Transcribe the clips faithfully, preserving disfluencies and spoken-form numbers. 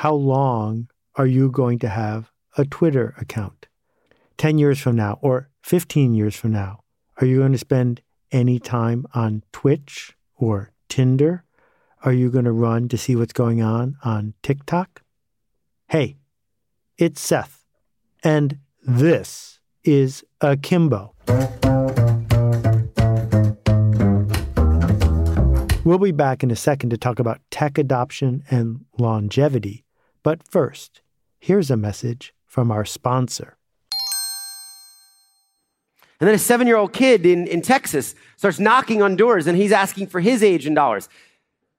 how long are you going to have a Twitter account? ten years from now or fifteen years from now, are you going to spend any time on Twitch or Tinder? Are you going to run to see what's going on on TikTok? Hey, it's Seth, and this is Akimbo. We'll be back in a second to talk about tech adoption and longevity. But first, here's a message from our sponsor. And then a seven-year-old kid in, in Texas starts knocking on doors, and he's asking for his age in dollars.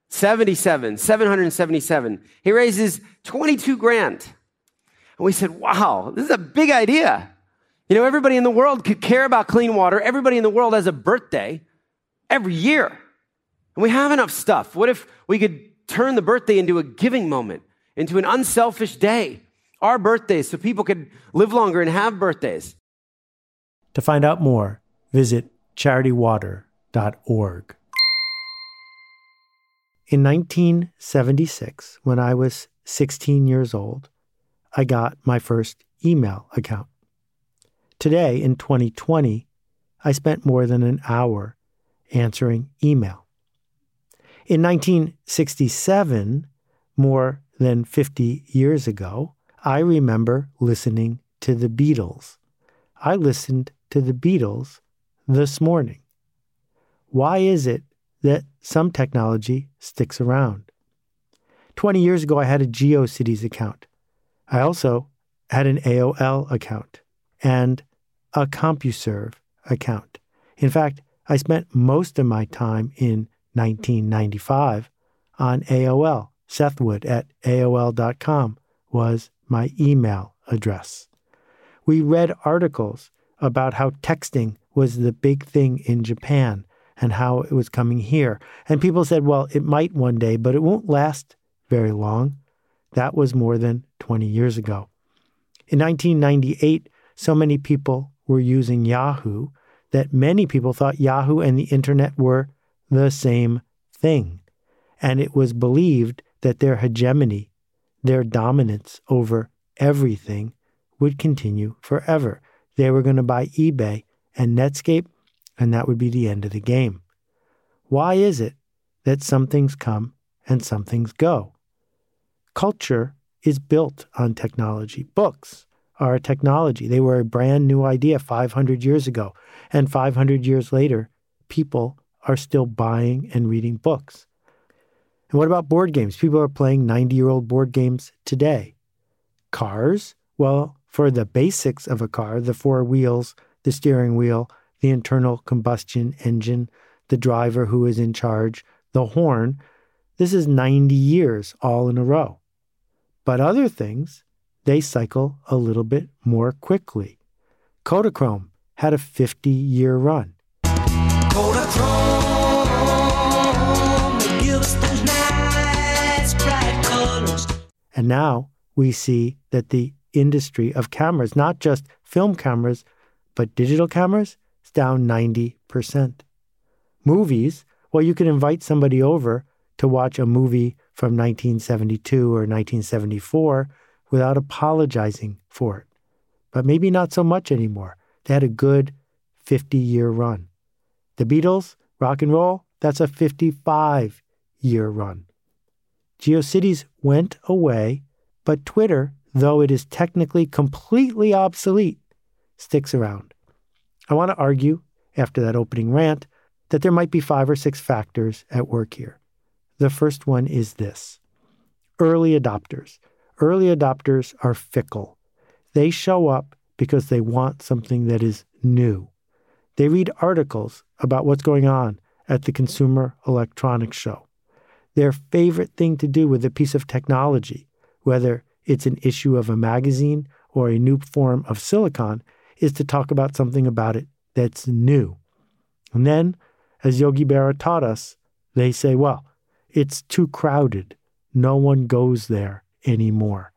seventy-seven, seven hundred seventy-seven. He raises twenty-two grand. And we said, wow, this is a big idea. You know, everybody in the world could care about clean water. Everybody in the world has a birthday every year. And we have enough stuff. What if we could turn the birthday into a giving moment, into an unselfish day, our birthdays, so people could live longer and have birthdays? To find out more, visit charity water dot org. In nineteen seventy-six, when I was sixteen years old, I got my first email account. Today, in twenty twenty, I spent more than an hour answering email. In nineteen sixty-seven, more than fifty years ago, I remember listening to the Beatles. I listened to the Beatles this morning. Why is it that some technology sticks around? twenty years ago, I had a GeoCities account. I also had an A O L account and a CompuServe account. In fact, I spent most of my time in nineteen ninety-five on A O L. Sethwood at A O L dot com was my email address. We read articles about how texting was the big thing in Japan and how it was coming here. And people said, well, it might one day, but it won't last very long. That was more than twenty years ago. In nineteen ninety-eight, so many people were using Yahoo that many people thought Yahoo and the internet were the same thing. And it was believed that their hegemony, their dominance over everything, would continue forever. They were going to buy eBay and Netscape, and that would be the end of the game. Why is it that some things come and some things go? Culture is built on technology. Books are a technology. They were a brand new idea five hundred years ago, and five hundred years later, people are still buying and reading books. And what about board games? People are playing ninety-year-old board games today. Cars? Well, for the basics of a car, the four wheels, the steering wheel, the internal combustion engine, the driver who is in charge, the horn, this is ninety years all in a row. But other things, they cycle a little bit more quickly. Kodachrome had a fifty-year run. Kodachrome. And now we see that the industry of cameras, not just film cameras, but digital cameras, is down ninety percent. Movies, well, you can invite somebody over to watch a movie from nineteen seventy-two or nineteen seventy-four without apologizing for it. But maybe not so much anymore. They had a good fifty-year run. The Beatles, rock and roll, that's a fifty-five-year run. GeoCities went away, but Twitter, though it is technically completely obsolete, sticks around. I want to argue, after that opening rant, that there might be five or six factors at work here. The first one is this. Early adopters. Early adopters are fickle. They show up because they want something that is new. They read articles about what's going on at the Consumer Electronics Show. Their favorite thing to do with a piece of technology, whether it's an issue of a magazine or a new form of silicon, is to talk about something about it that's new. And then, as Yogi Berra taught us, they say, well, it's too crowded. No one goes there anymore.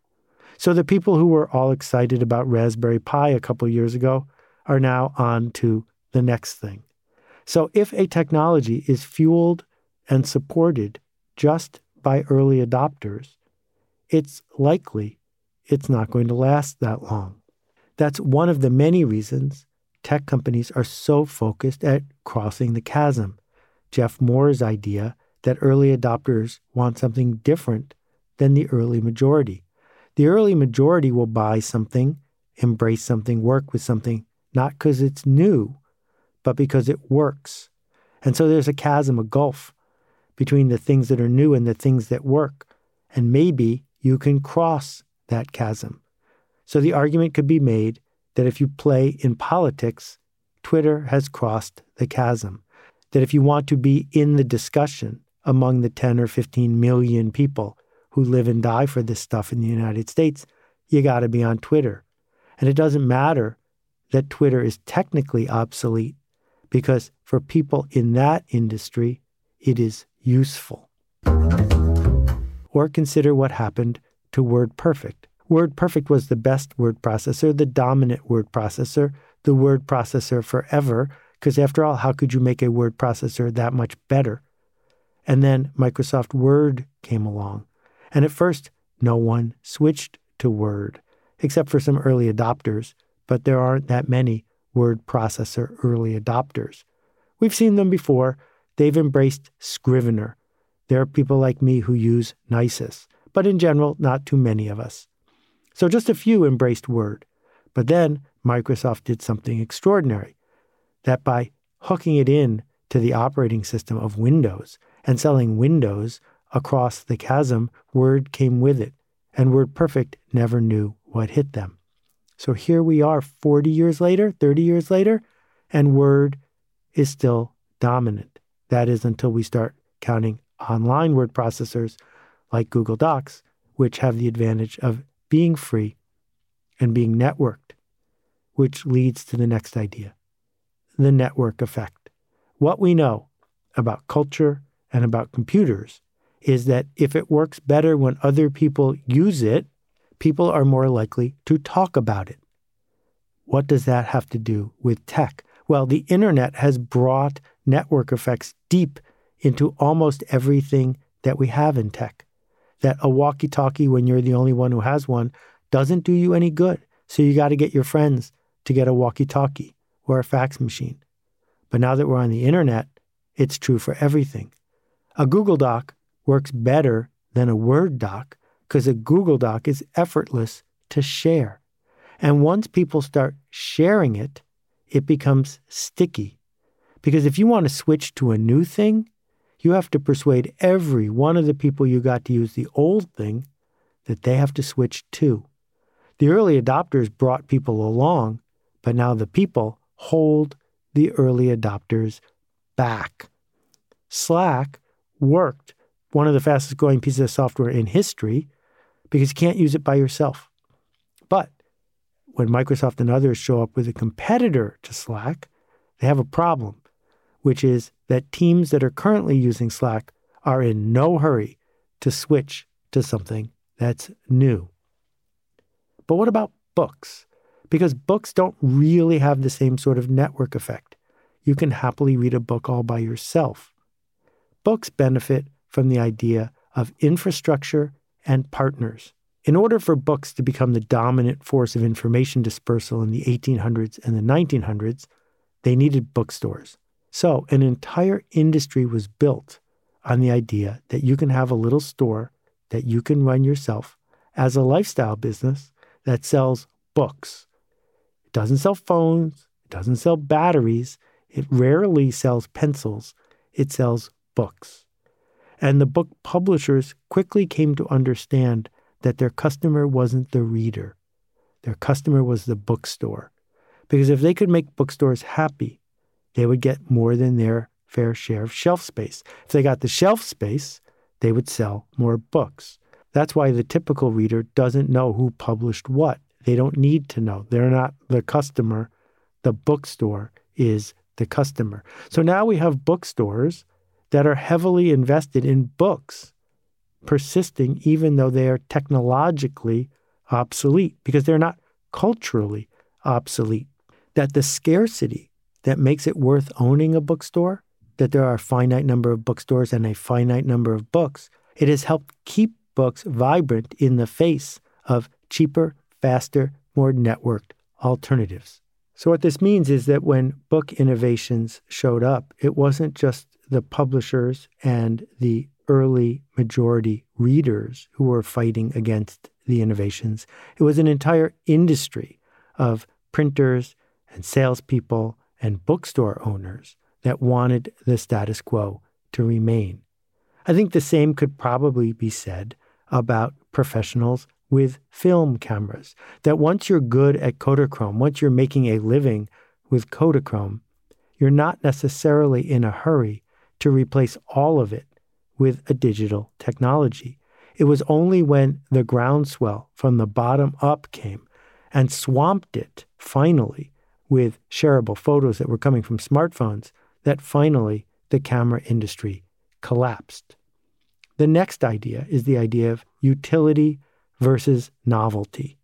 So the people who were all excited about Raspberry Pi a couple years ago are now on to the next thing. So if a technology is fueled and supported just by early adopters, it's likely it's not going to last that long. That's one of the many reasons tech companies are so focused at crossing the chasm. Jeff Moore's idea that early adopters want something different than the early majority. The early majority will buy something, embrace something, work with something, not because it's new, but because it works. And so there's a chasm, a gulf between the things that are new and the things that work. And maybe you can cross that chasm. So the argument could be made that if you play in politics, Twitter has crossed the chasm. That if you want to be in the discussion among the ten or fifteen million people who live and die for this stuff in the United States, you got to be on Twitter. And it doesn't matter that Twitter is technically obsolete, because for people in that industry, it is useful. Or consider what happened to WordPerfect. WordPerfect was the best word processor, the dominant word processor, the word processor forever, because after all, how could you make a word processor that much better? And then Microsoft Word came along. And at first, no one switched to Word, except for some early adopters, but there aren't that many word processor early adopters. We've seen them before. They've embraced Scrivener. There are people like me who use Nisus, but in general, not too many of us. So just a few embraced Word. But then Microsoft did something extraordinary, that by hooking it in to the operating system of Windows and selling Windows across the chasm, Word came with it, and WordPerfect never knew what hit them. So here we are forty years later, thirty years later, and Word is still dominant. That is until we start counting online word processors like Google Docs, which have the advantage of being free and being networked, which leads to the next idea, the network effect. What we know about culture and about computers is that if it works better when other people use it, people are more likely to talk about it. What does that have to do with tech? Well, the internet has brought network effects deep into almost everything that we have in tech. That a walkie-talkie, when you're the only one who has one, doesn't do you any good. So you got to get your friends to get a walkie-talkie or a fax machine. But now that we're on the internet, it's true for everything. A Google Doc works better than a Word doc because a Google Doc is effortless to share. And once people start sharing it, it becomes sticky. Because if you want to switch to a new thing, you have to persuade every one of the people you got to use the old thing that they have to switch too. The early adopters brought people along, but now the people hold the early adopters back. Slack worked, one of the fastest growing pieces of software in history, because you can't use it by yourself. But when Microsoft and others show up with a competitor to Slack, they have a problem, which is that teams that are currently using Slack are in no hurry to switch to something that's new. But what about books? Because books don't really have the same sort of network effect. You can happily read a book all by yourself. Books benefit from the idea of infrastructure and partners. In order for books to become the dominant force of information dispersal in the eighteen hundreds and the nineteen hundreds, they needed bookstores. So an entire industry was built on the idea that you can have a little store that you can run yourself as a lifestyle business that sells books. It doesn't sell phones. It doesn't sell batteries. It rarely sells pencils. It sells books. And the book publishers quickly came to understand that their customer wasn't the reader. Their customer was the bookstore. Because if they could make bookstores happy, they would get more than their fair share of shelf space. If they got the shelf space, they would sell more books. That's why the typical reader doesn't know who published what. They don't need to know. They're not the customer. The bookstore is the customer. So now we have bookstores that are heavily invested in books, persisting even though they are technologically obsolete, because they're not culturally obsolete. That the scarcity that makes it worth owning a bookstore, that there are a finite number of bookstores and a finite number of books, it has helped keep books vibrant in the face of cheaper, faster, more networked alternatives. So what this means is that when book innovations showed up, it wasn't just the publishers and the early majority readers who were fighting against the innovations. It was an entire industry of printers and salespeople and bookstore owners that wanted the status quo to remain. I think the same could probably be said about professionals with film cameras, that once you're good at Kodachrome, once you're making a living with Kodachrome, you're not necessarily in a hurry to replace all of it with a digital technology. It was only when the groundswell from the bottom up came and swamped it, finally, with shareable photos that were coming from smartphones, that finally the camera industry collapsed. The next idea is the idea of utility versus novelty.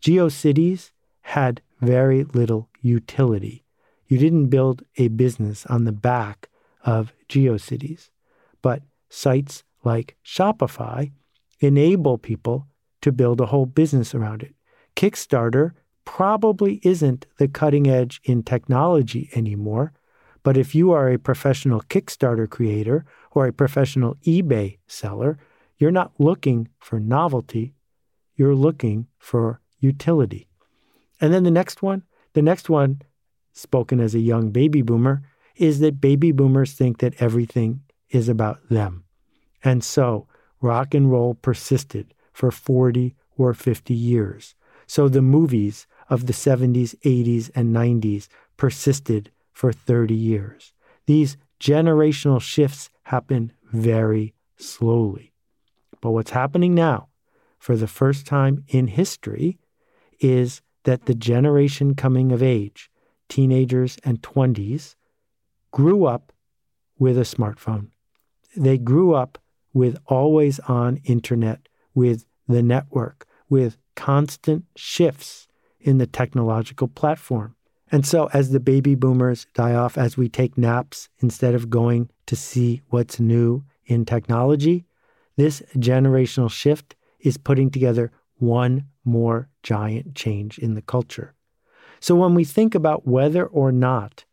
GeoCities had very little utility. You didn't build a business on the back of GeoCities, but sites like Shopify enable people to build a whole business around it. Kickstarter probably isn't the cutting edge in technology anymore, but if you are a professional Kickstarter creator or a professional eBay seller, you're not looking for novelty, you're looking for utility. And then the next one, the next one, spoken as a young baby boomer, is that baby boomers think that everything is about them. And so rock and roll persisted for forty or fifty years. So the movies of the seventies, eighties, and nineties persisted for thirty years. These generational shifts happen very slowly. But what's happening now, for the first time in history, is that the generation coming of age, teenagers and twenties, grew up with a smartphone. They grew up with always-on internet, with the network, with constant shifts in the technological platform. And so as the baby boomers die off, as we take naps instead of going to see what's new in technology, this generational shift is putting together one more giant change in the culture. So when we think about whether or not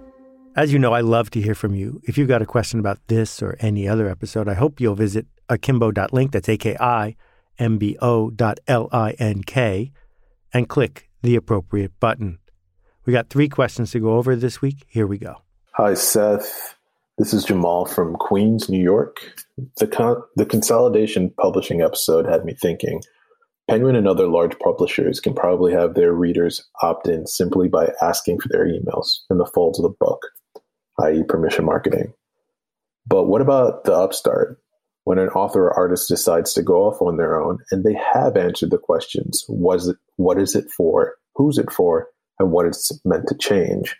As you know, I love to hear from you. If you've got a question about this or any other episode, I hope you'll visit akimbo dot link, that's A K I M B O dot L I N K, and click the appropriate button. We got three questions to go over this week. Here we go. Hi, Seth. This is Jamal from Queens, New York. The, con- the Consolidation Publishing episode had me thinking, Penguin and other large publishers can probably have their readers opt in simply by asking for their emails in the folds of the book, that is permission marketing. But what about the upstart? When an author or artist decides to go off on their own and they have answered the questions, was it, what is it for, who's it for, and what it's meant to change?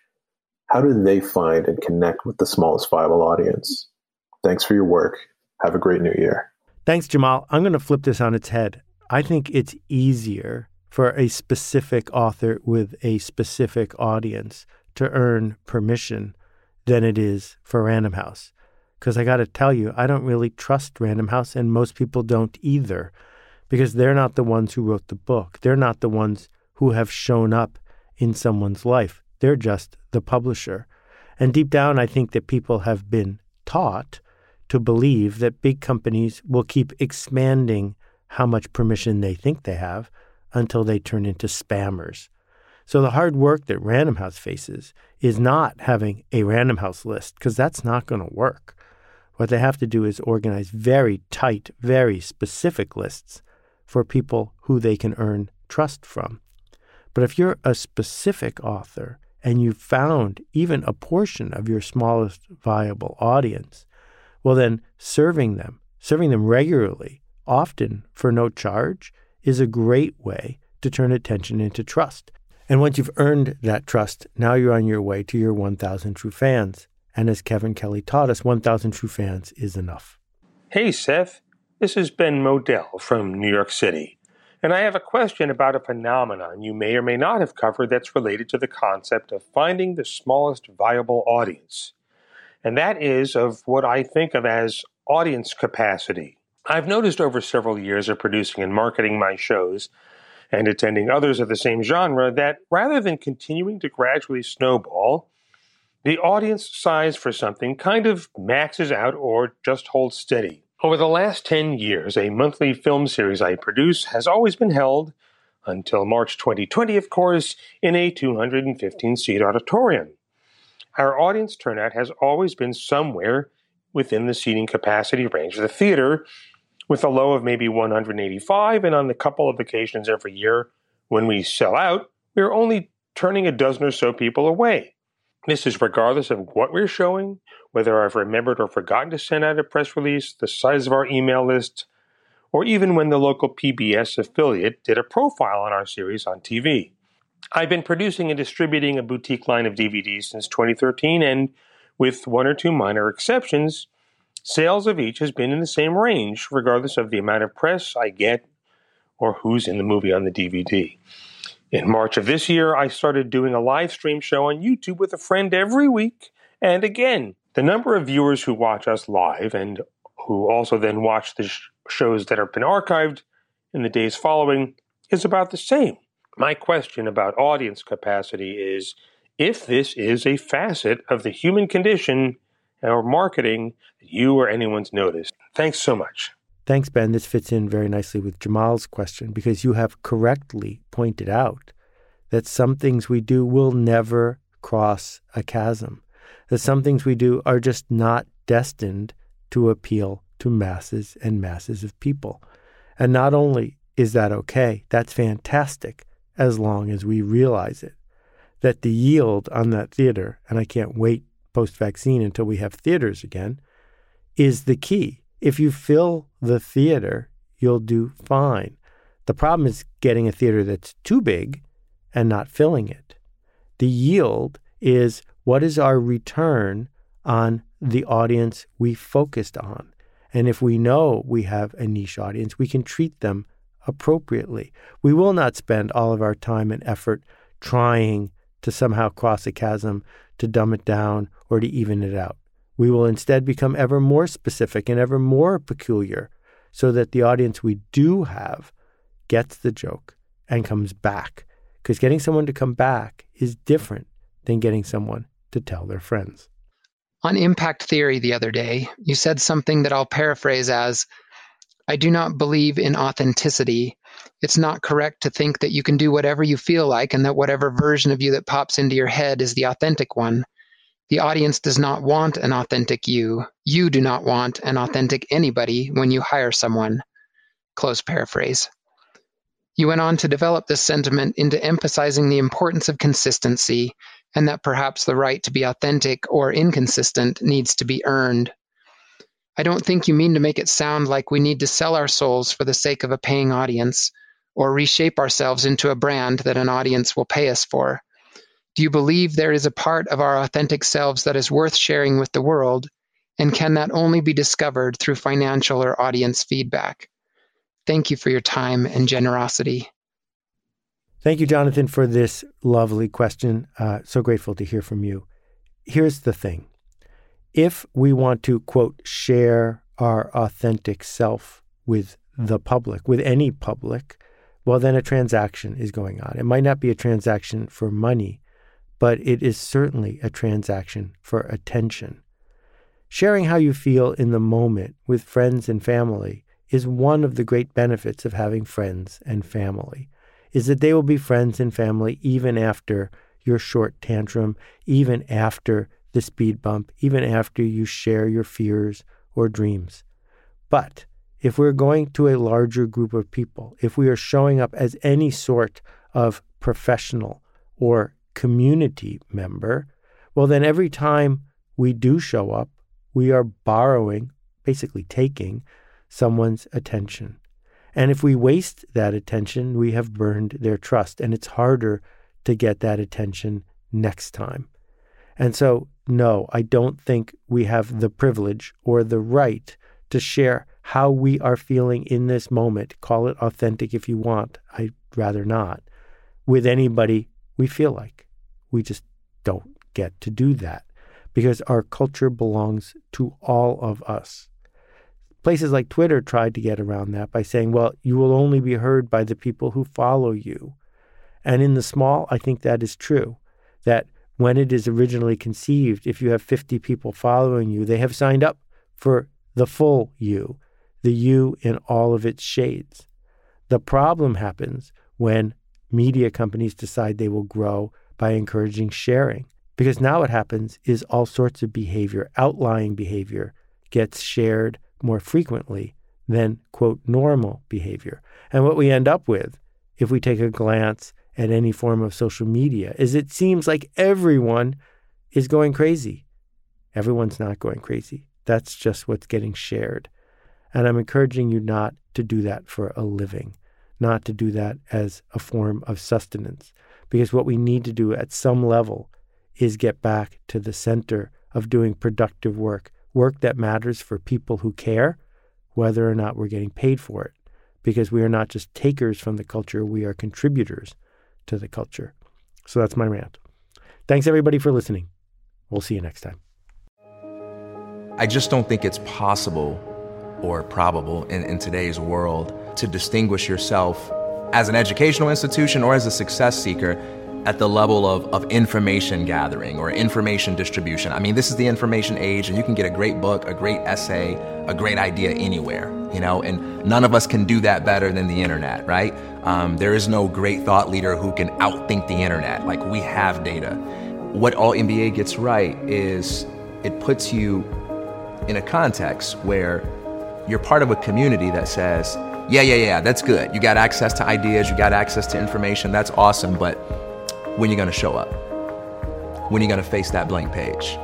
How do they find and connect with the smallest viable audience? Thanks for your work. Have a great new year. Thanks, Jamal. I'm going to flip this on its head. I think it's easier for a specific author with a specific audience to earn permission than it is for Random House. Because I got to tell you, I don't really trust Random House, and most people don't either, because they're not the ones who wrote the book. They're not the ones who have shown up in someone's life. They're just the publisher. And deep down, I think that people have been taught to believe that big companies will keep expanding how much permission they think they have until they turn into spammers. So the hard work that Random House faces is not having a Random House list, because that's not going to work. What they have to do is organize very tight, very specific lists for people who they can earn trust from. But if you're a specific author and you've found even a portion of your smallest viable audience, well then serving them, serving them regularly, often for no charge, is a great way to turn attention into trust. And once you've earned that trust, now you're on your way to your one thousand true fans. And as Kevin Kelly taught us, one thousand true fans is enough. Hey, Seth. This is Ben Modell from New York City. And I have a question about a phenomenon you may or may not have covered that's related to the concept of finding the smallest viable audience. And that is of what I think of as audience capacity. I've noticed over several years of producing and marketing my shows and attending others of the same genre that rather than continuing to gradually snowball, the audience size for something kind of maxes out or just holds steady. Over the last ten years, a monthly film series I produce has always been held, until March twenty twenty, of course, in a two hundred fifteen seat auditorium. Our audience turnout has always been somewhere within the seating capacity range of the theater, with a low of maybe one hundred eighty-five, and on the couple of occasions every year when we sell out, we're only turning a dozen or so people away. This is regardless of what we're showing, whether I've remembered or forgotten to send out a press release, the size of our email list, or even when the local P B S affiliate did a profile on our series on T V. I've been producing and distributing a boutique line of D V Ds since twenty thirteen, and with one or two minor exceptions, sales of each has been in the same range, regardless of the amount of press I get or who's in the movie on the D V D. In March of this year, I started doing a live stream show on YouTube with a friend every week. And again, the number of viewers who watch us live and who also then watch the sh- shows that have been archived in the days following is about the same. My question about audience capacity is, if this is a facet of the human condition or marketing that you or anyone's noticed. Thanks so much. Thanks, Ben. This fits in very nicely with Jamal's question, because you have correctly pointed out that some things we do will never cross a chasm, that some things we do are just not destined to appeal to masses and masses of people. And not only is that okay, that's fantastic, as long as we realize it, that the yield on that theater, and I can't wait post-vaccine until we have theaters again, is the key. If you fill the theater, you'll do fine. The problem is getting a theater that's too big and not filling it. The yield is, what is our return on the audience we focused on? And if we know we have a niche audience, we can treat them appropriately. We will not spend all of our time and effort trying to somehow cross a chasm, to dumb it down, or to even it out. We will instead become ever more specific and ever more peculiar, so that the audience we do have gets the joke and comes back. Because getting someone to come back is different than getting someone to tell their friends. On Impact Theory the other day, you said something that I'll paraphrase as, I do not believe in authenticity. It's not correct to think that you can do whatever you feel like and that whatever version of you that pops into your head is the authentic one. The audience does not want an authentic you. You do not want an authentic anybody when you hire someone. Close paraphrase. You went on to develop this sentiment into emphasizing the importance of consistency and that perhaps the right to be authentic or inconsistent needs to be earned. I don't think you mean to make it sound like we need to sell our souls for the sake of a paying audience or reshape ourselves into a brand that an audience will pay us for. Do you believe there is a part of our authentic selves that is worth sharing with the world, and can that only be discovered through financial or audience feedback? Thank you for your time and generosity. Thank you, Jonathan, for this lovely question. Uh, so grateful to hear from you. Here's the thing. If we want to, quote, share our authentic self with the public, with any public, well, then a transaction is going on. It might not be a transaction for money, but it is certainly a transaction for attention. Sharing how you feel in the moment with friends and family is one of the great benefits of having friends and family, is that they will be friends and family even after your short tantrum, even after the speed bump, even after you share your fears or dreams. But if we're going to a larger group of people, if we are showing up as any sort of professional or community member, well, then every time we do show up, we are borrowing, basically taking, someone's attention. And if we waste that attention, we have burned their trust, and it's harder to get that attention next time. And so, no, I don't think we have the privilege or the right to share how we are feeling in this moment, call it authentic if you want, I'd rather not, with anybody we feel like. We just don't get to do that because our culture belongs to all of us. Places like Twitter tried to get around that by saying, well, you will only be heard by the people who follow you. And in the small, I think that is true, that when it is originally conceived, if you have fifty people following you, they have signed up for the full you, the you in all of its shades. The problem happens when media companies decide they will grow by encouraging sharing, because now what happens is all sorts of behavior, outlying behavior, gets shared more frequently than, quote, normal behavior. And what we end up with, if we take a glance at any form of social media, is it seems like everyone is going crazy. Everyone's not going crazy. That's just what's getting shared. And I'm encouraging you not to do that for a living, not to do that as a form of sustenance, because what we need to do at some level is get back to the center of doing productive work, work that matters for people who care, whether or not we're getting paid for it, because we are not just takers from the culture, we are contributors to the culture. So that's my rant. Thanks everybody for listening. We'll see you next time. I just don't think it's possible or probable in, in today's world to distinguish yourself as an educational institution or as a success seeker at the level of, of information gathering or information distribution. I mean, this is the information age, and you can get a great book, a great essay, a great idea anywhere, you know, and none of us can do that better than the internet, right? Um, there is no great thought leader who can outthink the internet. Like, we have data. What Alt M B A gets right is it puts you in a context where you're part of a community that says, yeah, yeah, yeah, that's good. You got access to ideas, you got access to information, that's awesome, but when you're gonna show up? When you're gonna face that blank page?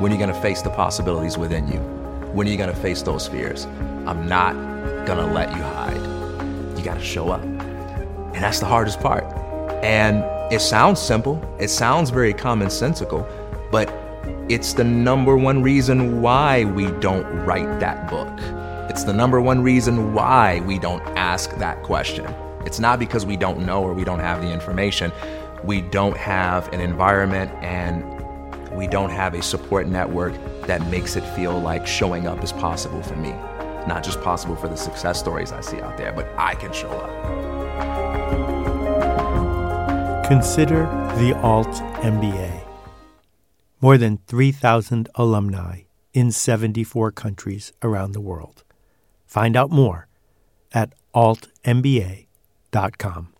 When you're gonna face the possibilities within you? When you're gonna face those fears? I'm not gonna let you hide. You gotta show up. And that's the hardest part. And it sounds simple, it sounds very commonsensical, but it's the number one reason why we don't write that book. It's the number one reason why we don't ask that question. It's not because we don't know or we don't have the information. We don't have an environment and we don't have a support network that makes it feel like showing up is possible for me. Not just possible for the success stories I see out there, but I can show up. Consider the Alt M B A. More than three thousand alumni in seventy-four countries around the world. Find out more at alt m b a dot com.